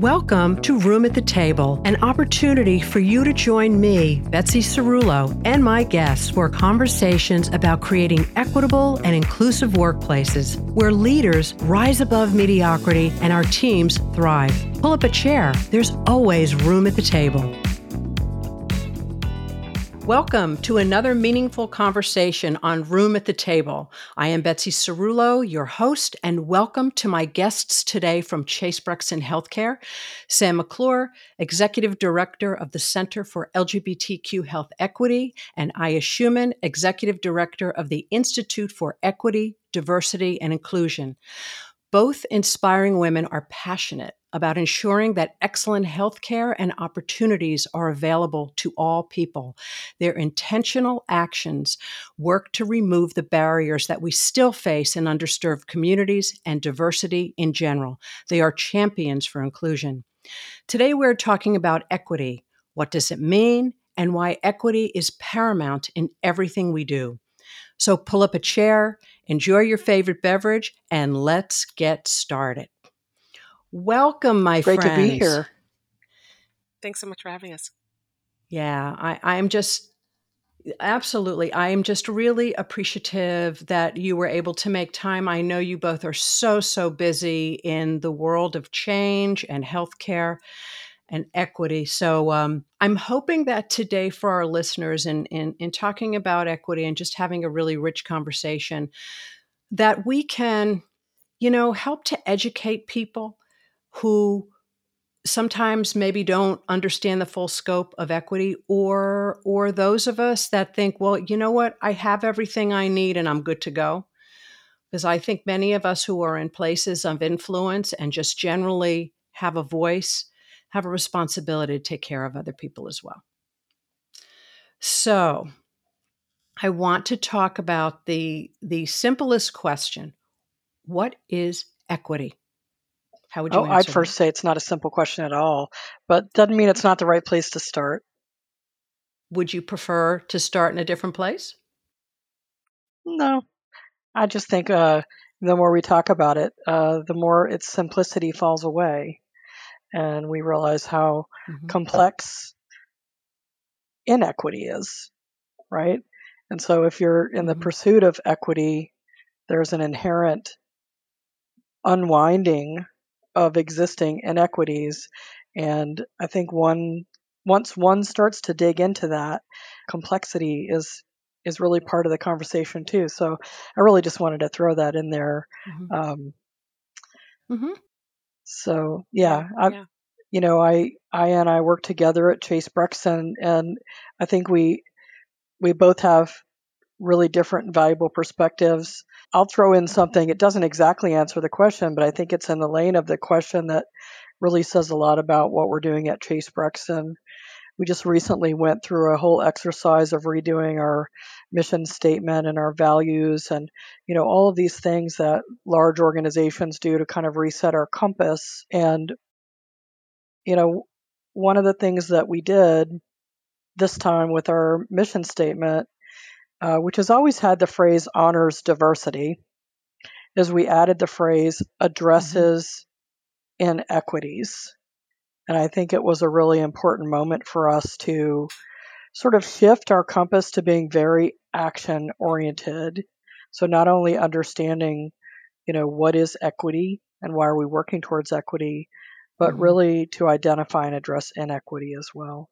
Welcome to Room at the Table, an opportunity for you to join me, Betsy Cerulo, and my guests for conversations about creating equitable and inclusive workplaces where leaders rise above mediocrity and our teams thrive. Pull up a chair. There's always room at the table. Welcome to another meaningful conversation on Room at the Table. I am Betsy Cerulo, your host, and welcome to my guests today from Chase Brexton Healthcare, Sam McClure, Executive Director of the Center for LGBTQ Health Equity, and Aya Shuman, Executive Director of the Institute for Equity, Diversity, and Inclusion. Both inspiring women are passionate about ensuring that excellent healthcare and opportunities are available to all people. Their intentional actions work to remove the barriers that we still face in underserved communities and diversity in general. They are champions for inclusion. Today, we're talking about equity. What does it mean, and why equity is paramount in everything we do? So pull up a chair, enjoy your favorite beverage, and let's get started. Welcome, my friends. Great to be here. Thanks so much for having us. Yeah, I am just really appreciative that you were able to make time. I know you both are so busy in the world of change and healthcare and equity. So I'm hoping that today for our listeners in talking about equity and just having a really rich conversation, that we can, help to educate people who sometimes maybe don't understand the full scope of equity, or those of us that think, well, you know what, I have everything I need and I'm good to go. Because I think many of us who are in places of influence and just generally have a voice have a responsibility to take care of other people as well. So I want to talk about the simplest question. What is equity? How would you answer? I'd first say it's not a simple question at all, but doesn't mean it's not the right place to start. Would you prefer to start in a different place? No. I just think the more we talk about it, the more its simplicity falls away. And we realize how complex inequity is, right? And so if you're in the pursuit of equity, there's an inherent unwinding of existing inequities. And I think once one starts to dig into that, complexity is really part of the conversation too. So I really just wanted to throw that in there. So, yeah. I work together at Chase Brexton, and I think we both have really different and valuable perspectives. I'll throw in something. It doesn't exactly answer the question, but I think it's in the lane of the question that really says a lot about what we're doing at Chase Brexton. We just recently went through a whole exercise of redoing our mission statement and our values and, all of these things that large organizations do to kind of reset our compass. And, one of the things that we did this time with our mission statement, which has always had the phrase honors diversity, is we added the phrase addresses inequities. And I think it was a really important moment for us to sort of shift our compass to being very action oriented. So not only understanding, what is equity and why are we working towards equity, but really to identify and address inequity as well.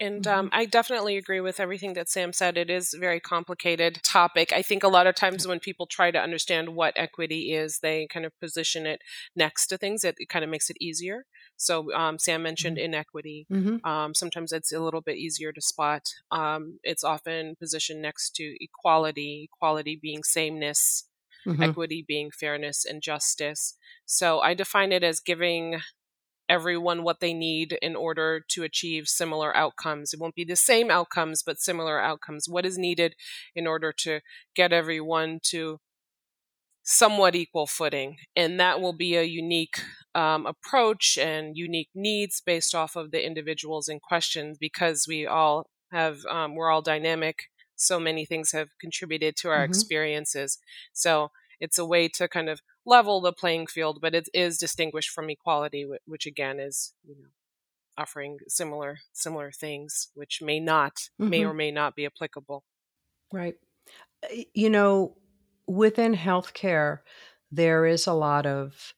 And I definitely agree with everything that Sam said. It is a very complicated topic. I think a lot of times when people try to understand what equity is, they kind of position it next to things. It kind of makes it easier. So Sam mentioned inequity. Sometimes it's a little bit easier to spot. It's often positioned next to equality being sameness, equity being fairness and justice. So I define it as giving everyone what they need in order to achieve similar outcomes. It won't be the same outcomes, but similar outcomes. What is needed in order to get everyone to somewhat equal footing? And that will be a unique approach and unique needs based off of the individuals in question, because we all have, we're all dynamic. So many things have contributed to our experiences. So it's a way to kind of level the playing field, but it is distinguished from equality, which again is, you know, offering similar things, which may not, mm-hmm. may or may not be applicable. Right. You know, within healthcare, there is a lot of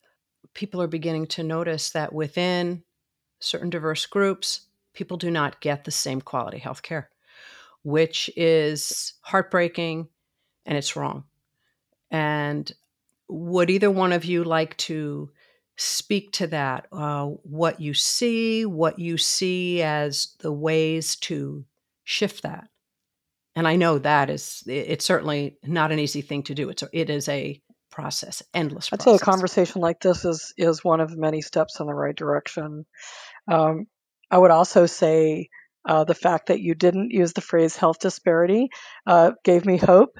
people are beginning to notice that within certain diverse groups, people do not get the same quality healthcare, which is heartbreaking and it's wrong. And would either one of you like to speak to that, what you see as the ways to shift that? And I know that it's certainly not an easy thing to do. It is a process, endless process. I'd say a conversation like this is one of many steps in the right direction. I would also say the fact that you didn't use the phrase health disparity gave me hope.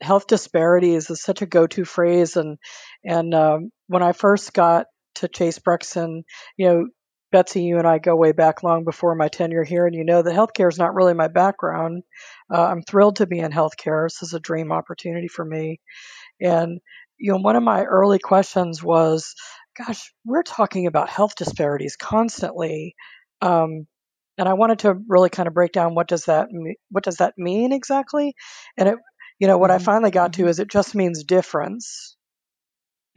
Health disparity is such a go-to phrase. And when I first got to Chase Brexton, you know, Betsy, you and I go way back long before my tenure here. And you know that healthcare is not really my background. I'm thrilled to be in healthcare. This is a dream opportunity for me. And, you know, one of my early questions was, gosh, we're talking about health disparities constantly. And I wanted to really kind of break down what does that mean exactly. And it, you know, what I finally got to is it just means difference.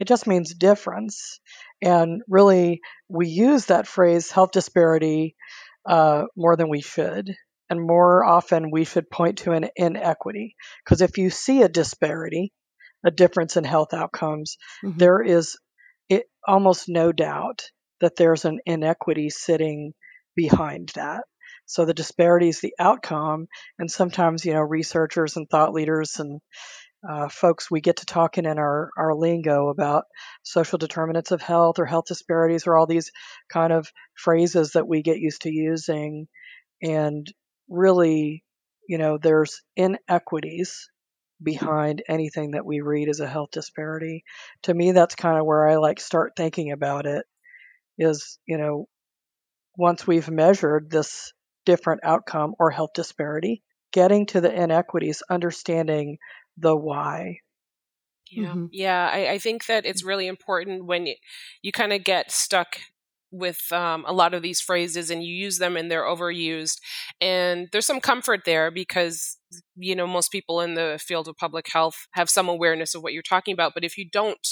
It just means difference. And really, we use that phrase health disparity more than we should. And more often we should point to an inequity, because if you see a disparity, a difference in health outcomes, mm-hmm. there is almost no doubt that there's an inequity sitting behind that. So the disparity is the outcome. And sometimes, you know, researchers and thought leaders and folks, we get to talking in our lingo about social determinants of health or health disparities or all these kind of phrases that we get used to using. And really, you know, there's inequities behind anything that we read as a health disparity. To me, that's kind of where I like start thinking about it is, you know, once we've measured this different outcome or health disparity, getting to the inequities, understanding the why. Yeah, mm-hmm. yeah. I think that it's really important when you kind of get stuck with a lot of these phrases and you use them and they're overused. And there's some comfort there because, you know, most people in the field of public health have some awareness of what you're talking about. But if you don't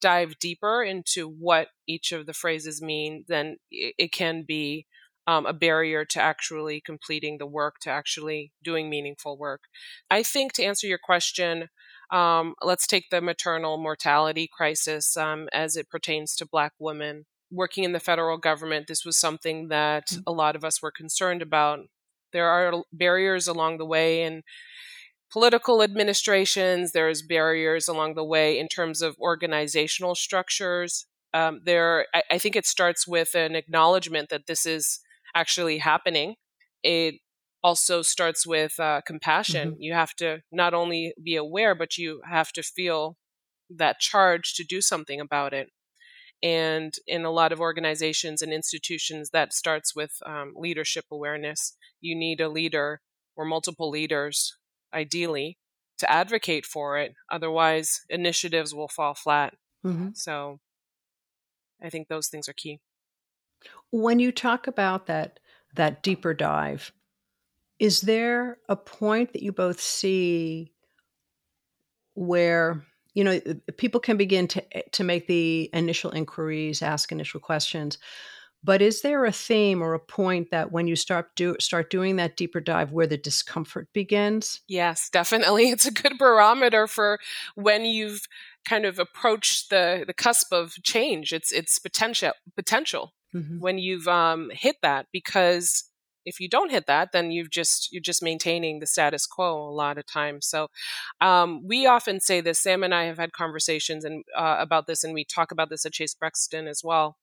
dive deeper into what each of the phrases mean, then it can be a barrier to actually completing the work, to actually doing meaningful work. I think to answer your question, let's take the maternal mortality crisis as it pertains to Black women. Working in the federal government, this was something that mm-hmm. a lot of us were concerned about. There are barriers along the way in political administrations. There's barriers along the way in terms of organizational structures. I think it starts with an acknowledgement that this is actually happening. It also starts with compassion. Mm-hmm. You have to not only be aware, but you have to feel that charge to do something about it. And in a lot of organizations and institutions, that starts with leadership awareness. You need a leader or multiple leaders, ideally, to advocate for it. Otherwise, initiatives will fall flat. Mm-hmm. So I think those things are key. When you talk about that deeper dive, is there a point that you both see where, you know, people can begin to make the initial inquiries, ask initial questions, but is there a theme or a point that when you start doing that deeper dive where the discomfort begins? Yes, definitely. It's a good barometer for when you've kind of approached the cusp of change. It's potential mm-hmm. when you've hit that, because if you don't hit that, then you're just maintaining the status quo a lot of times. So we often say this. Sam and I have had conversations about this, and we talk about this at Chase Brexton as well.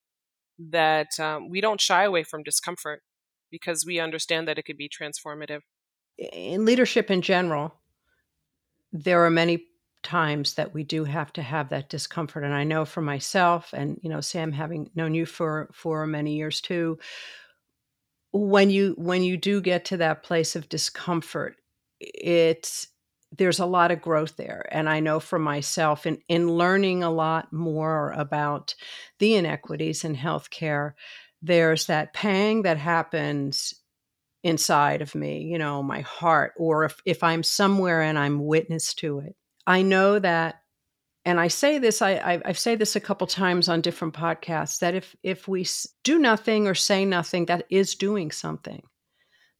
That we don't shy away from discomfort because we understand that it could be transformative. In leadership in general, there are many times that we do have to have that discomfort, and I know for myself, and you know, Sam, having known you for many years too. When you do get to that place of discomfort, it's there's a lot of growth there. And I know for myself, in learning a lot more about the inequities in healthcare, there's that pang that happens inside of me, you know, my heart, or if I'm somewhere and I'm witness to it. I know that, and I say this, I've said this a couple times on different podcasts, that if we do nothing or say nothing, that is doing something,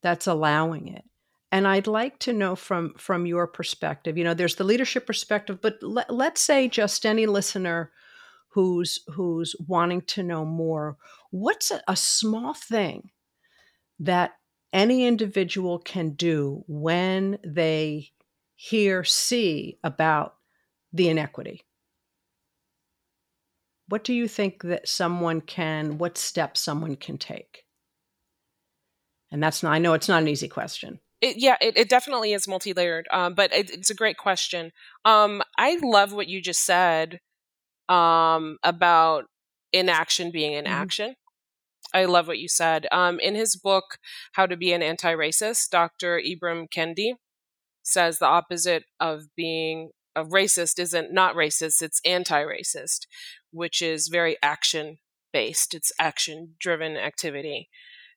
that's allowing it. And I'd like to know from your perspective, you know, there's the leadership perspective, but let's say just any listener who's wanting to know more, what's a small thing that any individual can do when they hear, see about the inequity? What do you think that what steps someone can take? And I know it's not an easy question. It definitely is multi-layered, but it's a great question. I love what you just said about inaction being in action. I love what you said. In his book, How to Be an Anti-Racist, Dr. Ibram Kendi says the opposite of being a racist isn't not racist, it's anti-racist, which is very action-based. It's action-driven activity.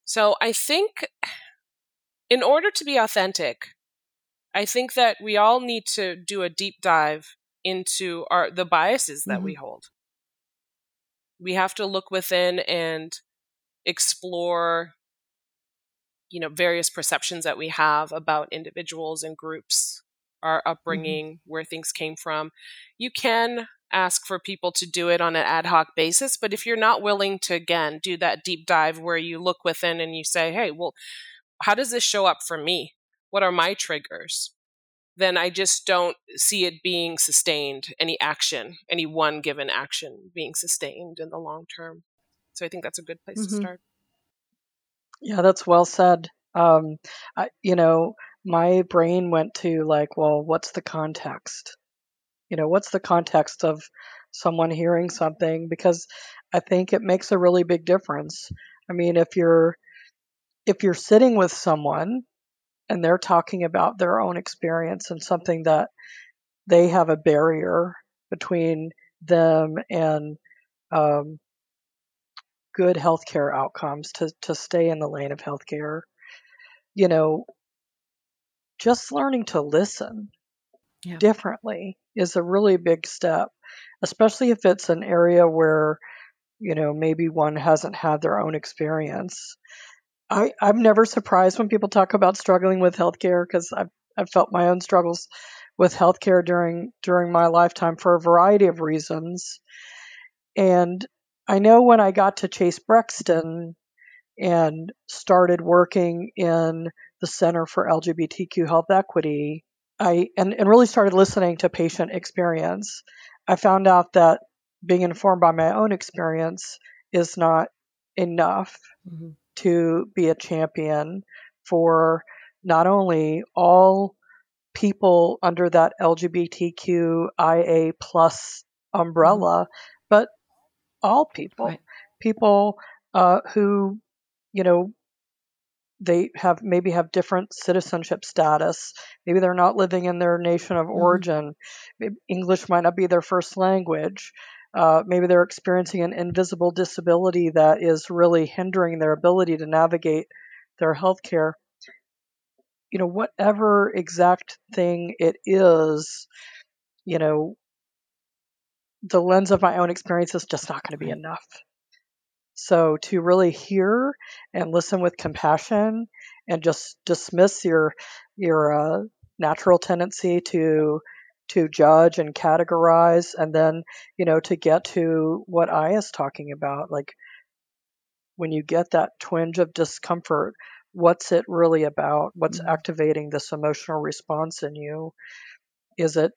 So I think... in order to be authentic, I think that we all need to do a deep dive into the biases that we hold. We have to look within and explore, you know, various perceptions that we have about individuals and groups, our upbringing, where things came from. You can ask for people to do it on an ad hoc basis, but if you're not willing to, again, do that deep dive where you look within and you say, hey, well, how does this show up for me? What are my triggers? Then I just don't see it being sustained, any one given action being sustained in the long term. So I think that's a good place to start. Yeah, that's well said. My brain went to like, well, what's the context? You know, what's the context of someone hearing something? Because I think it makes a really big difference. I mean, if you're sitting with someone and they're talking about their own experience and something that they have a barrier between them and good healthcare outcomes to stay in the lane of healthcare, you know, just learning to listen differently is a really big step, especially if it's an area where, you know, maybe one hasn't had their own experience. I'm never surprised when people talk about struggling with healthcare because I've felt my own struggles with healthcare during my lifetime for a variety of reasons. And I know when I got to Chase Brexton and started working in the Center for LGBTQ Health Equity, I really started listening to patient experience. I found out that being informed by my own experience is not enough. To be a champion for not only all people under that LGBTQIA+ umbrella, but all people, people who, you know, they have different citizenship status. Maybe they're not living in their nation of origin. English might not be their first language. Maybe they're experiencing an invisible disability that is really hindering their ability to navigate their healthcare. You know, whatever exact thing it is, you know, the lens of my own experience is just not going to be enough. So to really hear and listen with compassion and just dismiss your natural tendency to judge and categorize, and then, you know, to get to what Aya's talking about, like when you get that twinge of discomfort, what's it really about? What's activating this emotional response in you? Is it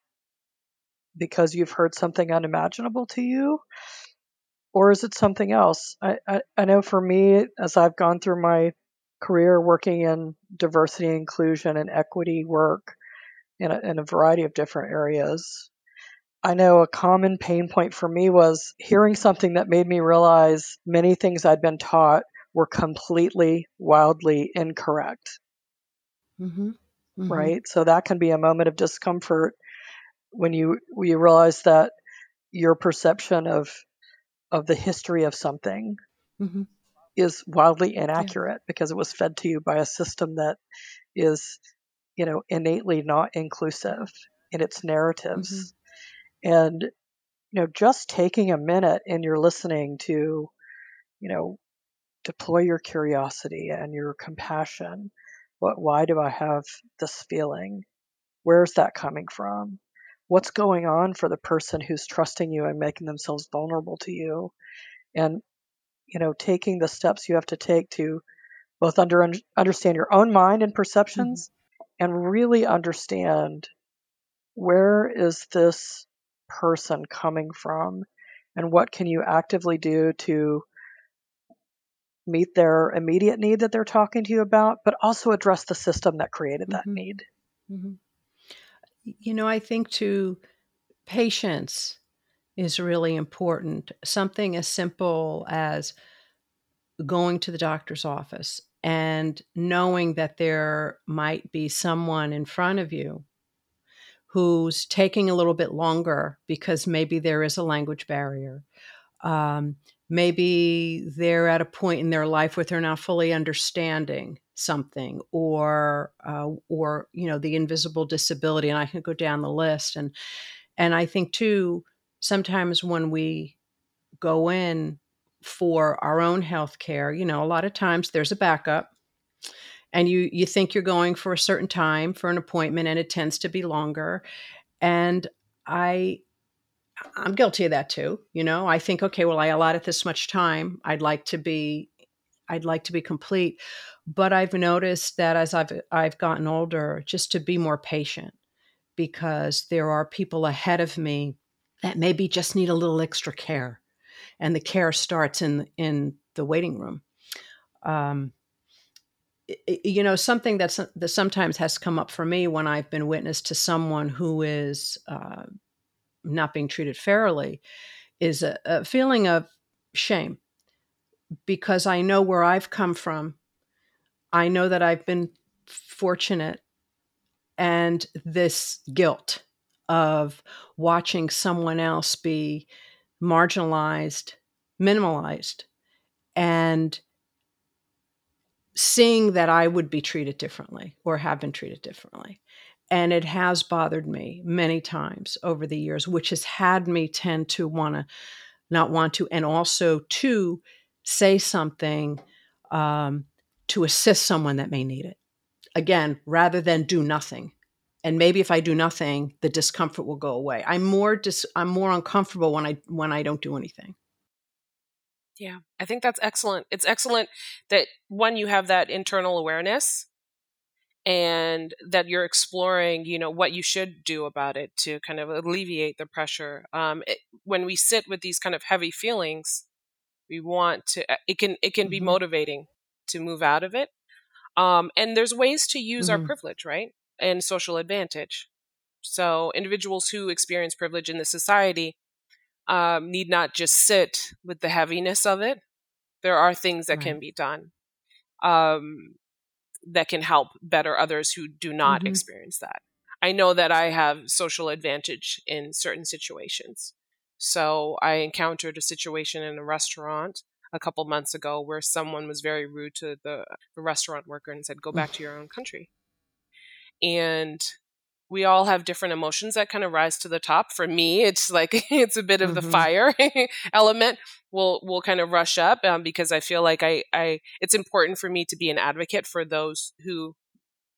because you've heard something unimaginable to you? Or is it something else? I know for me, as I've gone through my career working in diversity, inclusion, and equity work, in a variety of different areas. I know a common pain point for me was hearing something that made me realize many things I'd been taught were completely, wildly incorrect. mm-hmm. right? So that can be a moment of discomfort when you realize that your perception of the history of something mm-hmm. is wildly inaccurate yeah. because it was fed to you by a system that is, you know, innately not inclusive in its narratives. Mm-hmm. And, you know, just taking a minute and you're listening to, you know, deploy your curiosity and your compassion. Why do I have this feeling? Where's that coming from? What's going on for the person who's trusting you and making themselves vulnerable to you? And, you know, taking the steps you have to take to both understand your own mind and perceptions mm-hmm. and really understand where is this person coming from and what can you actively do to meet their immediate need that they're talking to you about, but also address the system that created that mm-hmm. need. Mm-hmm. You know, I think too, patience is really important. Something as simple as going to the doctor's office and knowing that there might be someone in front of you who's taking a little bit longer because maybe there is a language barrier. Maybe they're at a point in their life where they're not fully understanding something or, you know, the invisible disability. And I can go down the list. And I think too, sometimes when we go in for our own healthcare, you know, a lot of times there's a backup and you think you're going for a certain time for an appointment and it tends to be longer. And I'm guilty of that too. You know, I think, okay, well, I allotted this much time. I'd like to be complete. But I've noticed that as I've gotten older, just to be more patient, because there are people ahead of me that maybe just need a little extra care, and the care starts in the waiting room. You know, something that sometimes has come up for me when I've been witness to someone who is not being treated fairly is a feeling of shame, because I know where I've come from. I know that I've been fortunate, and this guilt of watching someone else be marginalized, minimalized, and seeing that I would be treated differently or have been treated differently. And it has bothered me many times over the years, which has had me tend to not want to, and also to say something, to assist someone that may need it. Again, rather than do nothing. And maybe if I do nothing, the discomfort will go away. I'm more uncomfortable when I don't do anything. Yeah, I think that's excellent. It's excellent that, one, you have that internal awareness and that you're exploring, you know, what you should do about it to kind of alleviate the pressure. When we sit with these kind of heavy feelings, it can mm-hmm. be motivating to move out of it. And there's ways to use mm-hmm. our privilege, right? And social advantage. So individuals who experience privilege in the society need not just sit with the heaviness of it. There are things that right. can be done that can help better others who do not mm-hmm. experience that. I know that I have social advantage in certain situations. So I encountered a situation in a restaurant a couple months ago where someone was very rude to the restaurant worker and said, "Go back to your own country." And we all have different emotions that kind of rise to the top. For me, it's like, it's a bit of mm-hmm. the fire element will kind of rush up because I feel like it's important for me to be an advocate for those who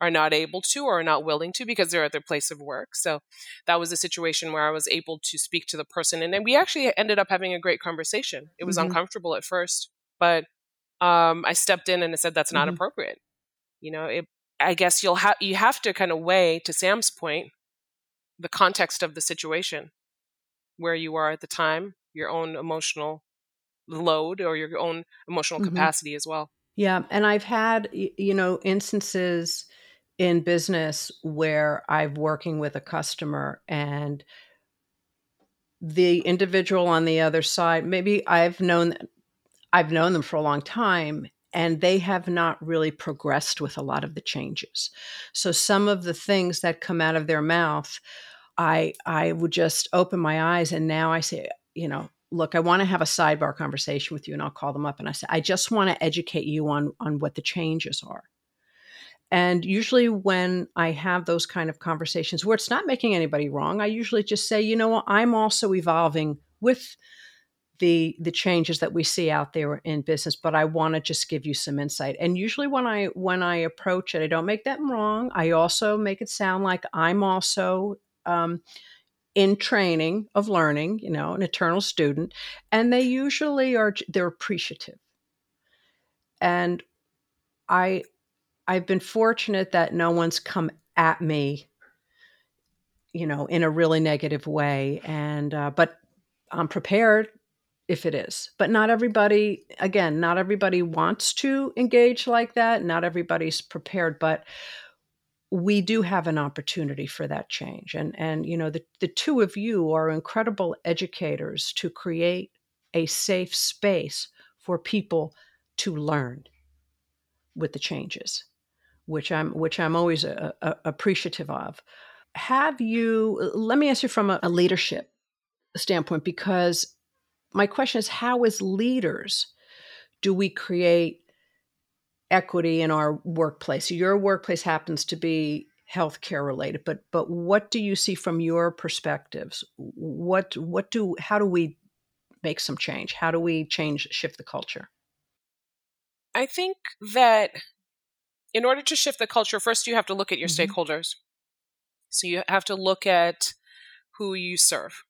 are not able to or are not willing to because they're at their place of work. So that was a situation where I was able to speak to the person. And then we actually ended up having a great conversation. It was mm-hmm. uncomfortable at first, but I stepped in and I said, that's not mm-hmm. appropriate. You know, I guess you have to kind of weigh, to Sam's point, the context of the situation, where you are at the time, your own emotional load or your own emotional mm-hmm. capacity as well. Yeah. And I've had, you know, instances in business where I'm working with a customer and the individual on the other side, maybe I've known them for a long time, and they have not really progressed with a lot of the changes. So some of the things that come out of their mouth, I would just open my eyes, and now I say, you know, look, I want to have a sidebar conversation with you, and I'll call them up and I say, I just want to educate you on what the changes are. And usually when I have those kind of conversations where it's not making anybody wrong, I usually just say, you know what, I'm also evolving with the changes that we see out there in business, but I want to just give you some insight. And usually when I approach it, I don't make them wrong. I also make it sound like I'm also in training of learning, you know, an eternal student. And they usually are, they're appreciative. And I've been fortunate that no one's come at me, you know, in a really negative way. And, but I'm prepared if it is, but not everybody, again, not everybody wants to engage like that. Not everybody's prepared, but we do have an opportunity for that change. And, you know, the two of you are incredible educators to create a safe space for people to learn with the changes, which I'm always appreciative of. Let me ask you from a leadership standpoint, because my question is, how as leaders do we create equity in our workplace? Your workplace happens to be healthcare related, but what do you see from your perspectives? How do we make some change? How do we shift the culture? I think that in order to shift the culture, first you have to look at your stakeholders. So you have to look at who you serve.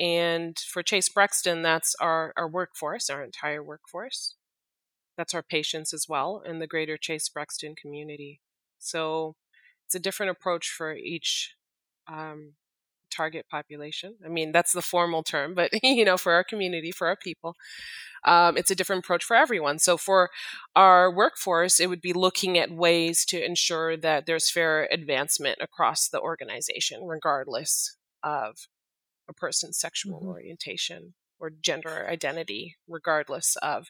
And for Chase Brexton, that's our workforce, our entire workforce. That's our patients as well, and the greater Chase Brexton community. So it's a different approach for each target population. I mean, that's the formal term, but you know, for our community, for our people, it's a different approach for everyone. So for our workforce, it would be looking at ways to ensure that there's fair advancement across the organization, regardless of a person's sexual orientation or gender identity, regardless of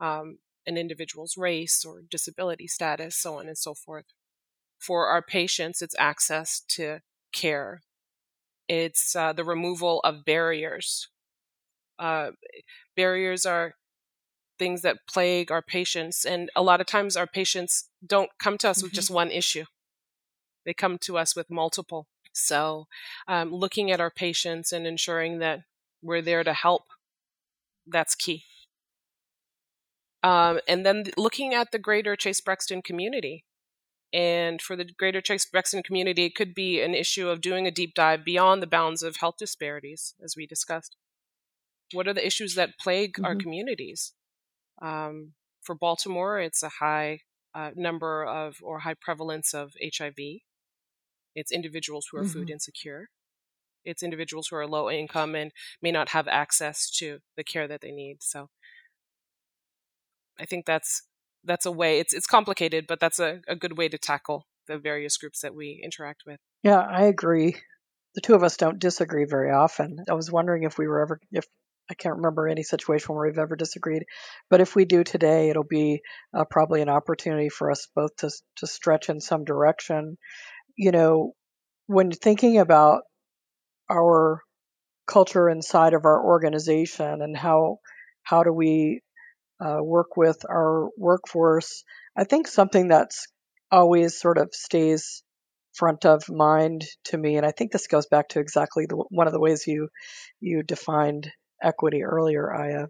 an individual's race or disability status, so on and so forth. For our patients, it's access to care. It's the removal of barriers. Barriers are things that plague our patients. And a lot of times our patients don't come to us with just one issue. They come to us with multiple. So looking at our patients and ensuring that we're there to help, that's key. And then looking at the greater Chase Brexton community. And for the greater Chase Brexton community, it could be an issue of doing a deep dive beyond the bounds of health disparities, as we discussed. What are the issues that plague our communities? For Baltimore, it's a high number of, or high prevalence of HIV. It's individuals who are food insecure. It's individuals who are low income and may not have access to the care that they need. So I think that's a way. It's complicated, but that's a good way to tackle the various groups that we interact with. Yeah, I agree. The two of us don't disagree very often. I was wondering if we were ever, I can't remember any situation where we've ever disagreed, but if we do today, it'll be probably an opportunity for us both to stretch in some direction. You know, when thinking about our culture inside of our organization and how do we work with our workforce, I think something that's always sort of stays front of mind to me, and I think this goes back to exactly one of the ways you defined equity earlier, Aya.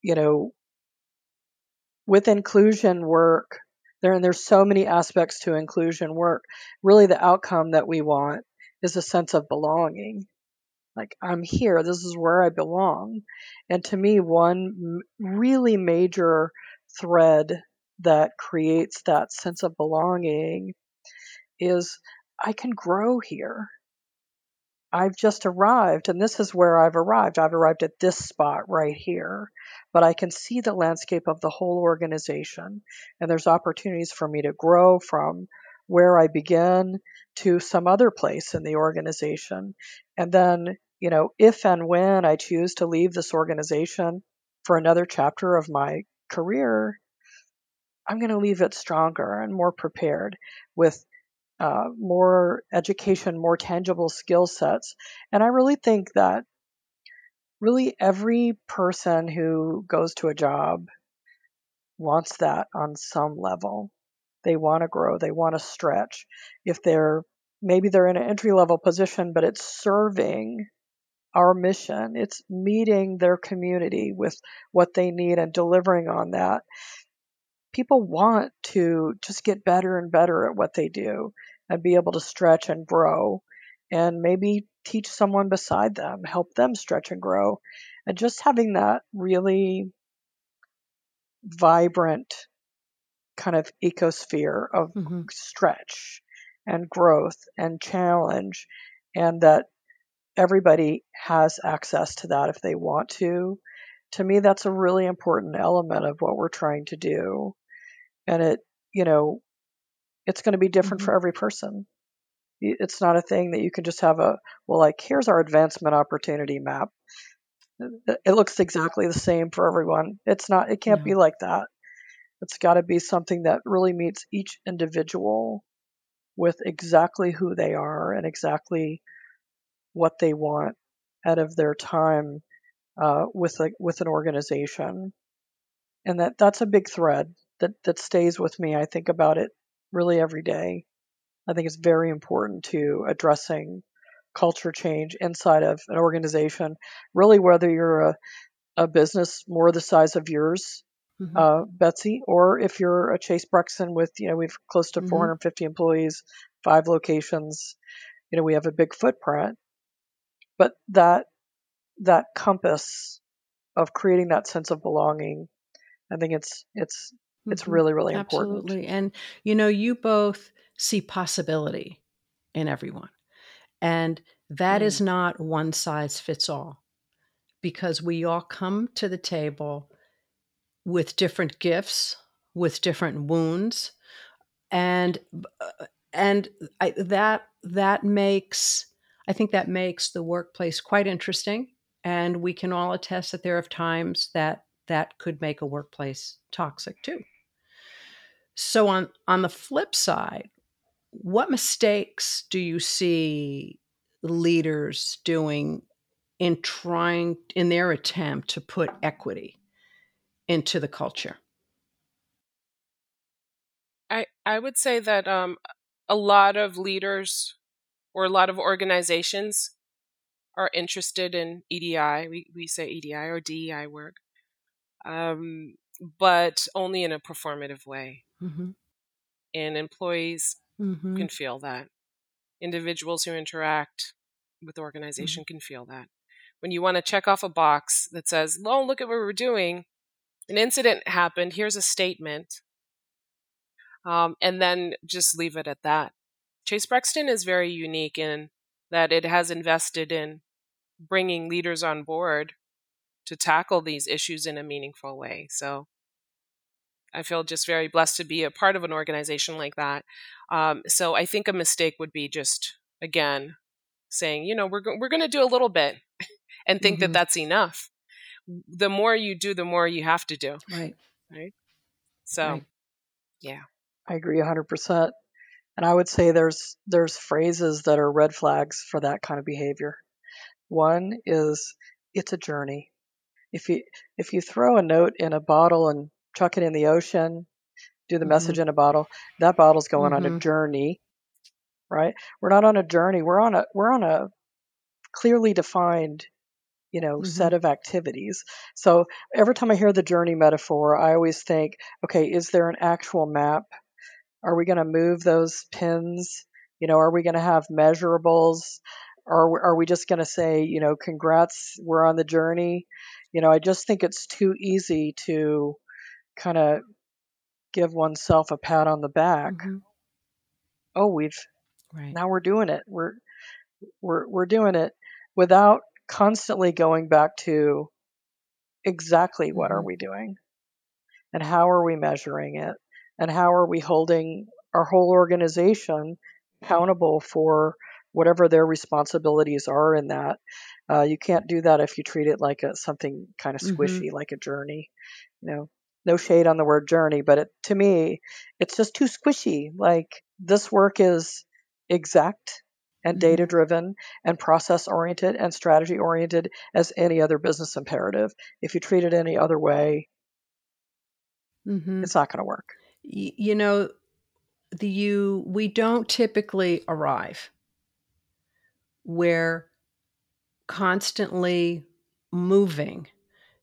You know, with inclusion work, there's so many aspects to inclusion work. Really, the outcome that we want is a sense of belonging. Like, I'm here, this is where I belong. And to me, one really major thread that creates that sense of belonging is I can grow here. I've just arrived, and this is where I've arrived. I've arrived at this spot right here, but I can see the landscape of the whole organization, and there's opportunities for me to grow from where I begin to some other place in the organization. And then, you know, if and when I choose to leave this organization for another chapter of my career, I'm going to leave it stronger and more prepared with more education, more tangible skill sets. And I really think that really every person who goes to a job wants that on some level. They want to grow. They want to stretch. If maybe they're in an entry-level position, but it's serving our mission. It's meeting their community with what they need and delivering on that. People want to just get better and better at what they do and be able to stretch and grow and maybe teach someone beside them, help them stretch and grow. And just having that really vibrant kind of ecosphere of stretch and growth and challenge, and that everybody has access to that if they want to. To me, that's a really important element of what we're trying to do. And it, you know, it's going to be different for every person. It's not a thing that you can just have here's our advancement opportunity map. It looks exactly the same for everyone. It's not, it can't be like that. It's got to be something that really meets each individual with exactly who they are and exactly what they want out of their time with an organization. And that's a big thread that stays with me. I think about it really every day. I think it's very important to addressing culture change inside of an organization, really whether you're a business more the size of yours, Betsy, or if you're a Chase Brexton with, we've close to 450 employees, 5 locations, we have a big footprint, but that compass of creating that sense of belonging, I think it's really, really important. Absolutely. And, you both see possibility in everyone. And that is not one size fits all, because we all come to the table with different gifts, with different wounds. And I think that makes the workplace quite interesting. And we can all attest that there are times that could make a workplace toxic too. So on the flip side, what mistakes do you see leaders doing in their attempt to put equity into the culture? I would say that a lot of leaders or a lot of organizations are interested in EDI. We say EDI or DEI work, but only in a performative way. And employees can feel that. Individuals who interact with the organization can feel that. When you want to check off a box that says, oh, look at what we're doing, an incident happened, here's a statement, and then just leave it at that. Chase Brexton is very unique in that it has invested in bringing leaders on board to tackle these issues in a meaningful way. So I feel just very blessed to be a part of an organization like that. So I think a mistake would be just, again, saying, we're going to do a little bit and think that that's enough. The more you do, the more you have to do. Right. So, yeah. I agree 100%. And I would say there's phrases that are red flags for that kind of behavior. One is, it's a journey. If you throw a note in a bottle and chuck it in the ocean, do the message in a bottle, that bottle's going on a journey, right? We're not on a journey. We're on a clearly defined, set of activities. So every time I hear the journey metaphor, I always think, okay, is there an actual map? Are we going to move those pins? Are we going to have measurables? Or are we just going to say, congrats, we're on the journey? I just think it's too easy to kind of give oneself a pat on the back. Oh, now we're doing it. We're doing it without constantly going back to exactly what are we doing and how are we measuring it? And how are we holding our whole organization accountable for whatever their responsibilities are in that? You can't do that if you treat it like something kind of squishy, like a journey. no shade on the word journey, but to me, it's just too squishy. Like, this work is exact and data-driven and process-oriented and strategy-oriented as any other business imperative. If you treat it any other way, it's not going to work. You know, we don't typically arrive. We're constantly moving.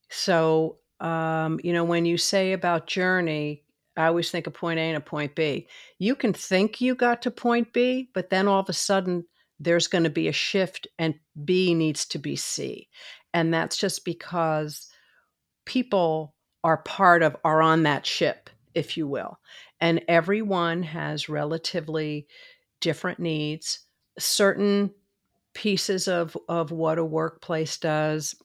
So, you know, when you say about journey, I always think of point A and a point B. You can think you got to point B, but then all of a sudden there's going to be a shift and B needs to be C. And that's just because people are on that ship, if you will. And everyone has relatively different needs, certain pieces of what a workplace does.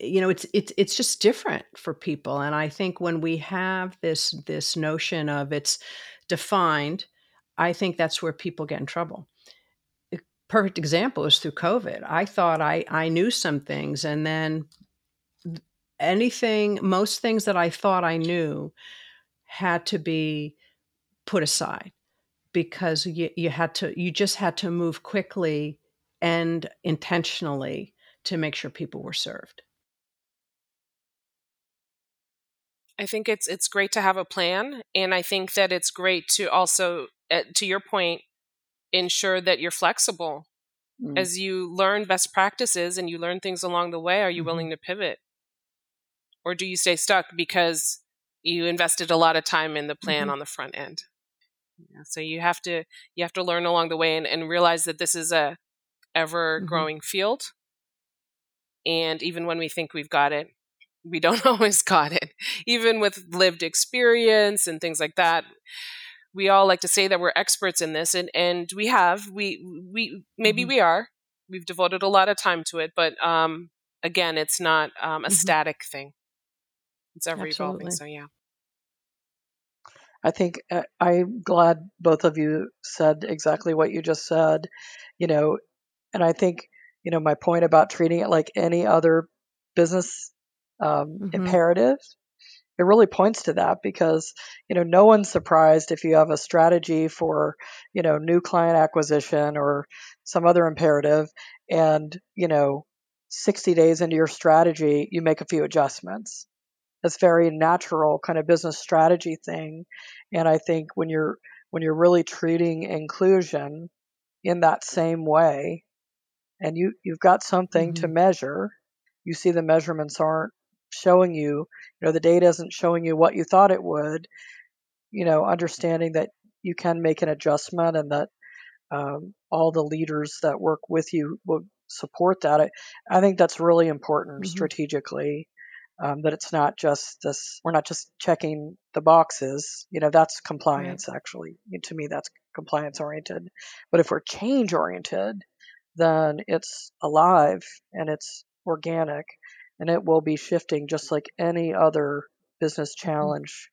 You know, it's just different for people. And I think when we have this notion of it's defined, I think that's where people get in trouble. A perfect example is through COVID. I thought I knew some things, and then most things that I thought I knew had to be put aside because you just had to move quickly and intentionally to make sure people were served. I think it's great to have a plan. And I think that it's great to also, to your point, ensure that you're flexible. Mm-hmm. As you learn best practices and you learn things along the way, are you willing to pivot? Or do you stay stuck because you invested a lot of time in the plan on the front end? Yeah, so you have to learn along the way and realize that this is a ever-growing field. And even when we think we've got it, we don't always got it. Even with lived experience and things like that, we all like to say that we're experts in this, and we have. We maybe we are. We've devoted a lot of time to it, but again, it's not a static thing. It's ever evolving. So yeah, I think I'm glad both of you said exactly what you just said. You know, and I think you know my point about treating it like any other business imperative, it really points to that, because, you know, no one's surprised if you have a strategy for, you know, new client acquisition or some other imperative, and, you know, 60 days into your strategy, you make a few adjustments. That's very natural kind of business strategy thing. And I think when you're really treating inclusion in that same way, and you've got something to measure, you see the measurements aren't showing you know, the data isn't showing you what you thought it would, you know, understanding that you can make an adjustment and that all the leaders that work with you will support that. I think that's really important strategically, that it's not just this, we're not just checking the boxes, you know, that's compliance actually. To me, that's compliance oriented. But if we're change oriented, then it's alive and it's organic. And it will be shifting just like any other business challenge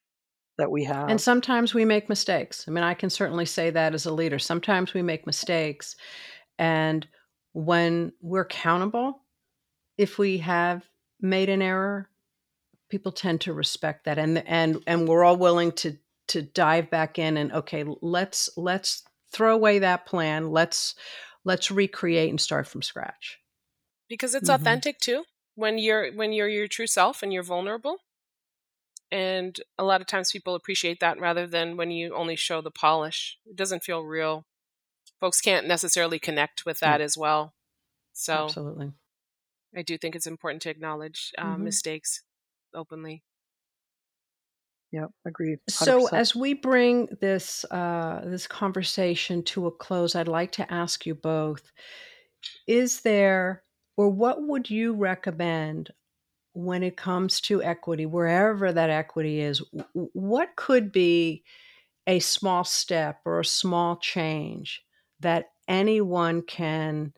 that we have. And sometimes we make mistakes. I mean, I can certainly say that as a leader. Sometimes we make mistakes. And when we're accountable, if we have made an error, people tend to respect that. And we're all willing to dive back in and, okay, let's throw away that plan. Let's recreate and start from scratch. Because it's authentic too. When you're your true self and you're vulnerable, and a lot of times people appreciate that rather than when you only show the polish. It doesn't feel real. Folks can't necessarily connect with that as well. So absolutely, I do think it's important to acknowledge mistakes openly. Yeah, agreed. 100%. So as we bring this this conversation to a close, I'd like to ask you both: is there or what would you recommend when it comes to equity, wherever that equity is? What could be a small step or a small change that anyone can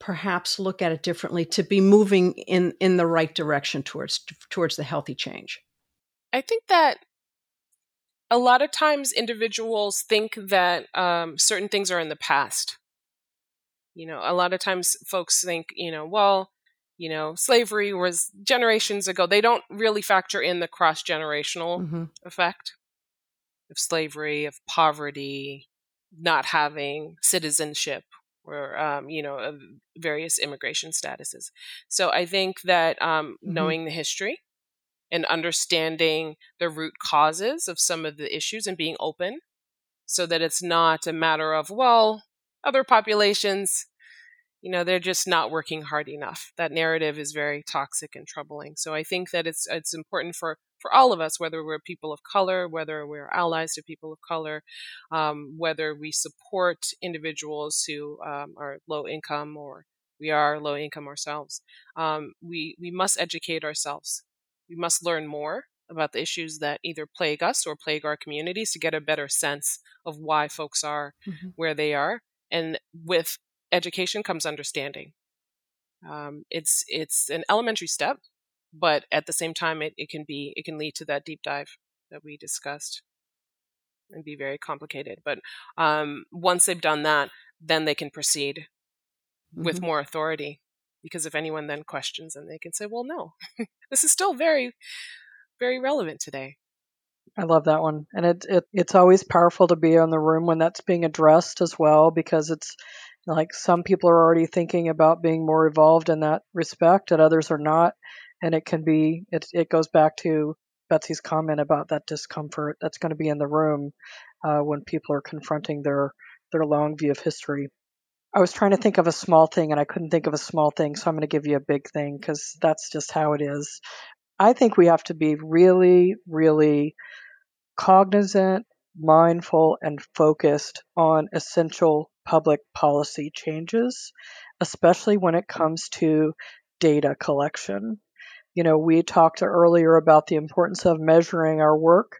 perhaps look at it differently to be moving in the right direction towards the healthy change? I think that a lot of times individuals think that certain things are in the past. You know, a lot of times folks think, you know, well, slavery was generations ago. They don't really factor in the cross-generational effect of slavery, of poverty, not having citizenship, or, of various immigration statuses. So I think that knowing the history and understanding the root causes of some of the issues and being open so that it's not a matter of, well, other populations, they're just not working hard enough. That narrative is very toxic and troubling. So I think that it's important for all of us, whether we're people of color, whether we're allies to people of color, whether we support individuals who are low income, or we are low income ourselves, we must educate ourselves. We must learn more about the issues that either plague us or plague our communities to get a better sense of why folks are where they are. And with education comes understanding. It's an elementary step, but at the same time, it can lead to that deep dive that we discussed and be very complicated. But once they've done that, then they can proceed with more authority. Because if anyone then questions, and they can say, well, no, this is still very, very relevant today. I love that one. And it's always powerful to be in the room when that's being addressed as well, because it's like some people are already thinking about being more evolved in that respect and others are not. And it can be, it goes back to Betsy's comment about that discomfort that's going to be in the room when people are confronting their long view of history. I was trying to think of a small thing and I couldn't think of a small thing, so I'm going to give you a big thing because that's just how it is. I think we have to be really, really cognizant, mindful, and focused on essential public policy changes, especially when it comes to data collection. We talked earlier about the importance of measuring our work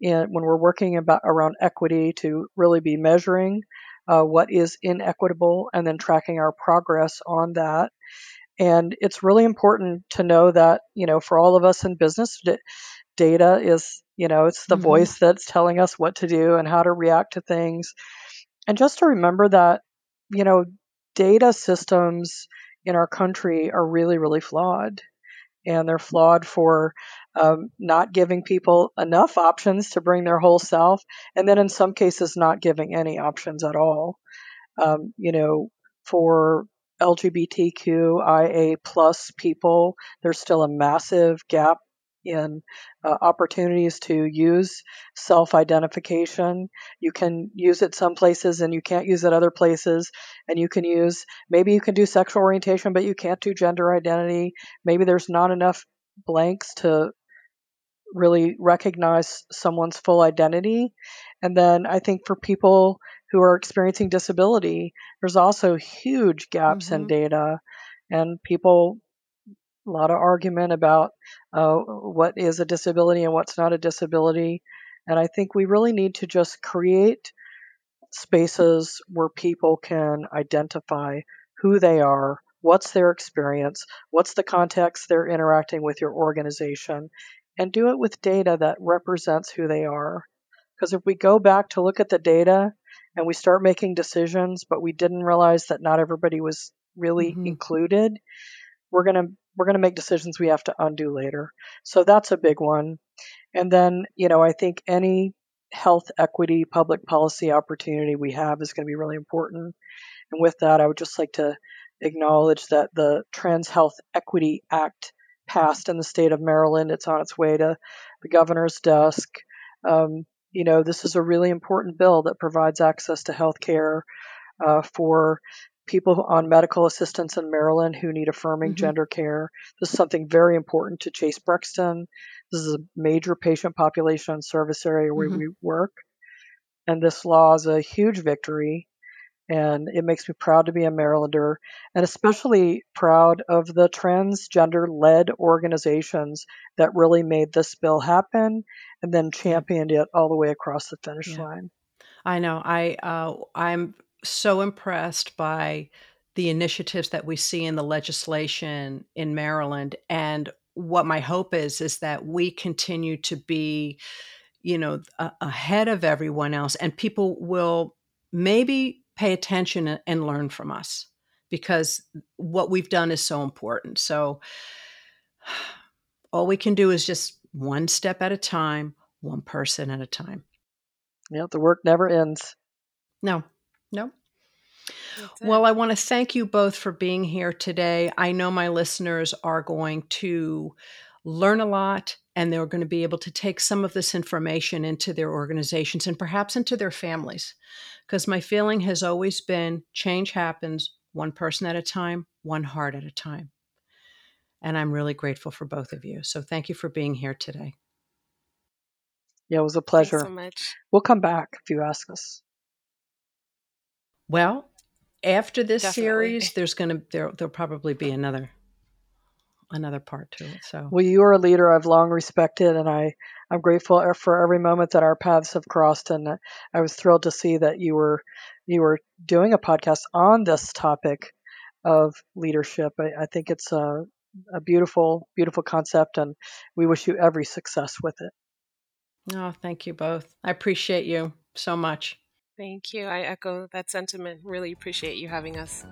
and when we're working around equity, to really be measuring what is inequitable, and then tracking our progress on that. And it's really important to know that, for all of us in business, data is, it's the voice that's telling us what to do and how to react to things. And just to remember that, data systems in our country are really, really flawed. And they're flawed for not giving people enough options to bring their whole self, and then in some cases not giving any options at all. For LGBTQIA+ people, there's still a massive gap in opportunities to use self-identification. You can use it some places and you can't use it other places. And you can do sexual orientation, but you can't do gender identity. Maybe there's not enough blanks to really recognize someone's full identity. And then I think for people who are experiencing disability, there's also huge gaps in data, and a lot of argument about what is a disability and what's not a disability. And I think we really need to just create spaces where people can identify who they are, what's their experience, what's the context they're interacting with your organization, and do it with data that represents who they are. Because if we go back to look at the data and we start making decisions, but we didn't realize that not everybody was really included, we're going to make decisions we have to undo later. So that's a big one. And then, I think any health equity public policy opportunity we have is going to be really important. And with that, I would just like to acknowledge that the Trans Health Equity Act passed in the state of Maryland. It's on its way to the governor's desk. This is a really important bill that provides access to health care for people on medical assistance in Maryland who need affirming gender care. This is something very important to Chase Brexton. This is a major patient population and service area where we work. And this law is a huge victory. And it makes me proud to be a Marylander, and especially proud of the transgender-led organizations that really made this bill happen and then championed it all the way across the finish line. I know. I'm so impressed by the initiatives that we see in the legislation in Maryland. And what my hope is that we continue to be, ahead of everyone else, and people will maybe pay attention and learn from us. because what we've done is so important. So all we can do is just one step at a time, one person at a time. Yeah, the work never ends. No. Well, I want to thank you both for being here today. I know my listeners are going to learn a lot, and they're going to be able to take some of this information into their organizations and perhaps into their families. Because my feeling has always been change happens one person at a time, one heart at a time. And I'm really grateful for both of you. So thank you for being here today. Yeah, it was a pleasure. Thanks so much. We'll come back if you ask us. Well, after this series, there'll probably be another part to it. So, well, you are a leader I've long respected, and I'm grateful for every moment that our paths have crossed. And I was thrilled to see that you were doing a podcast on this topic of leadership. I think it's a beautiful, beautiful concept, and we wish you every success with it. Oh, thank you both. I appreciate you so much. Thank you. I echo that sentiment. Really appreciate you having us.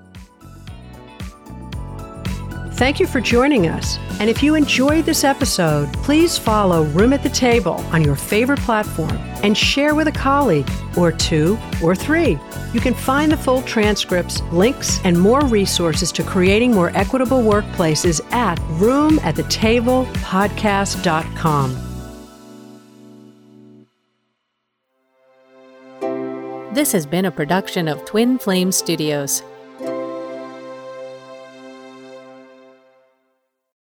Thank you for joining us. And if you enjoyed this episode, please follow Room at the Table on your favorite platform and share with a colleague or two or three. You can find the full transcripts, links, and more resources to creating more equitable workplaces at roomatthetablepodcast.com. This has been a production of Twin Flame Studios.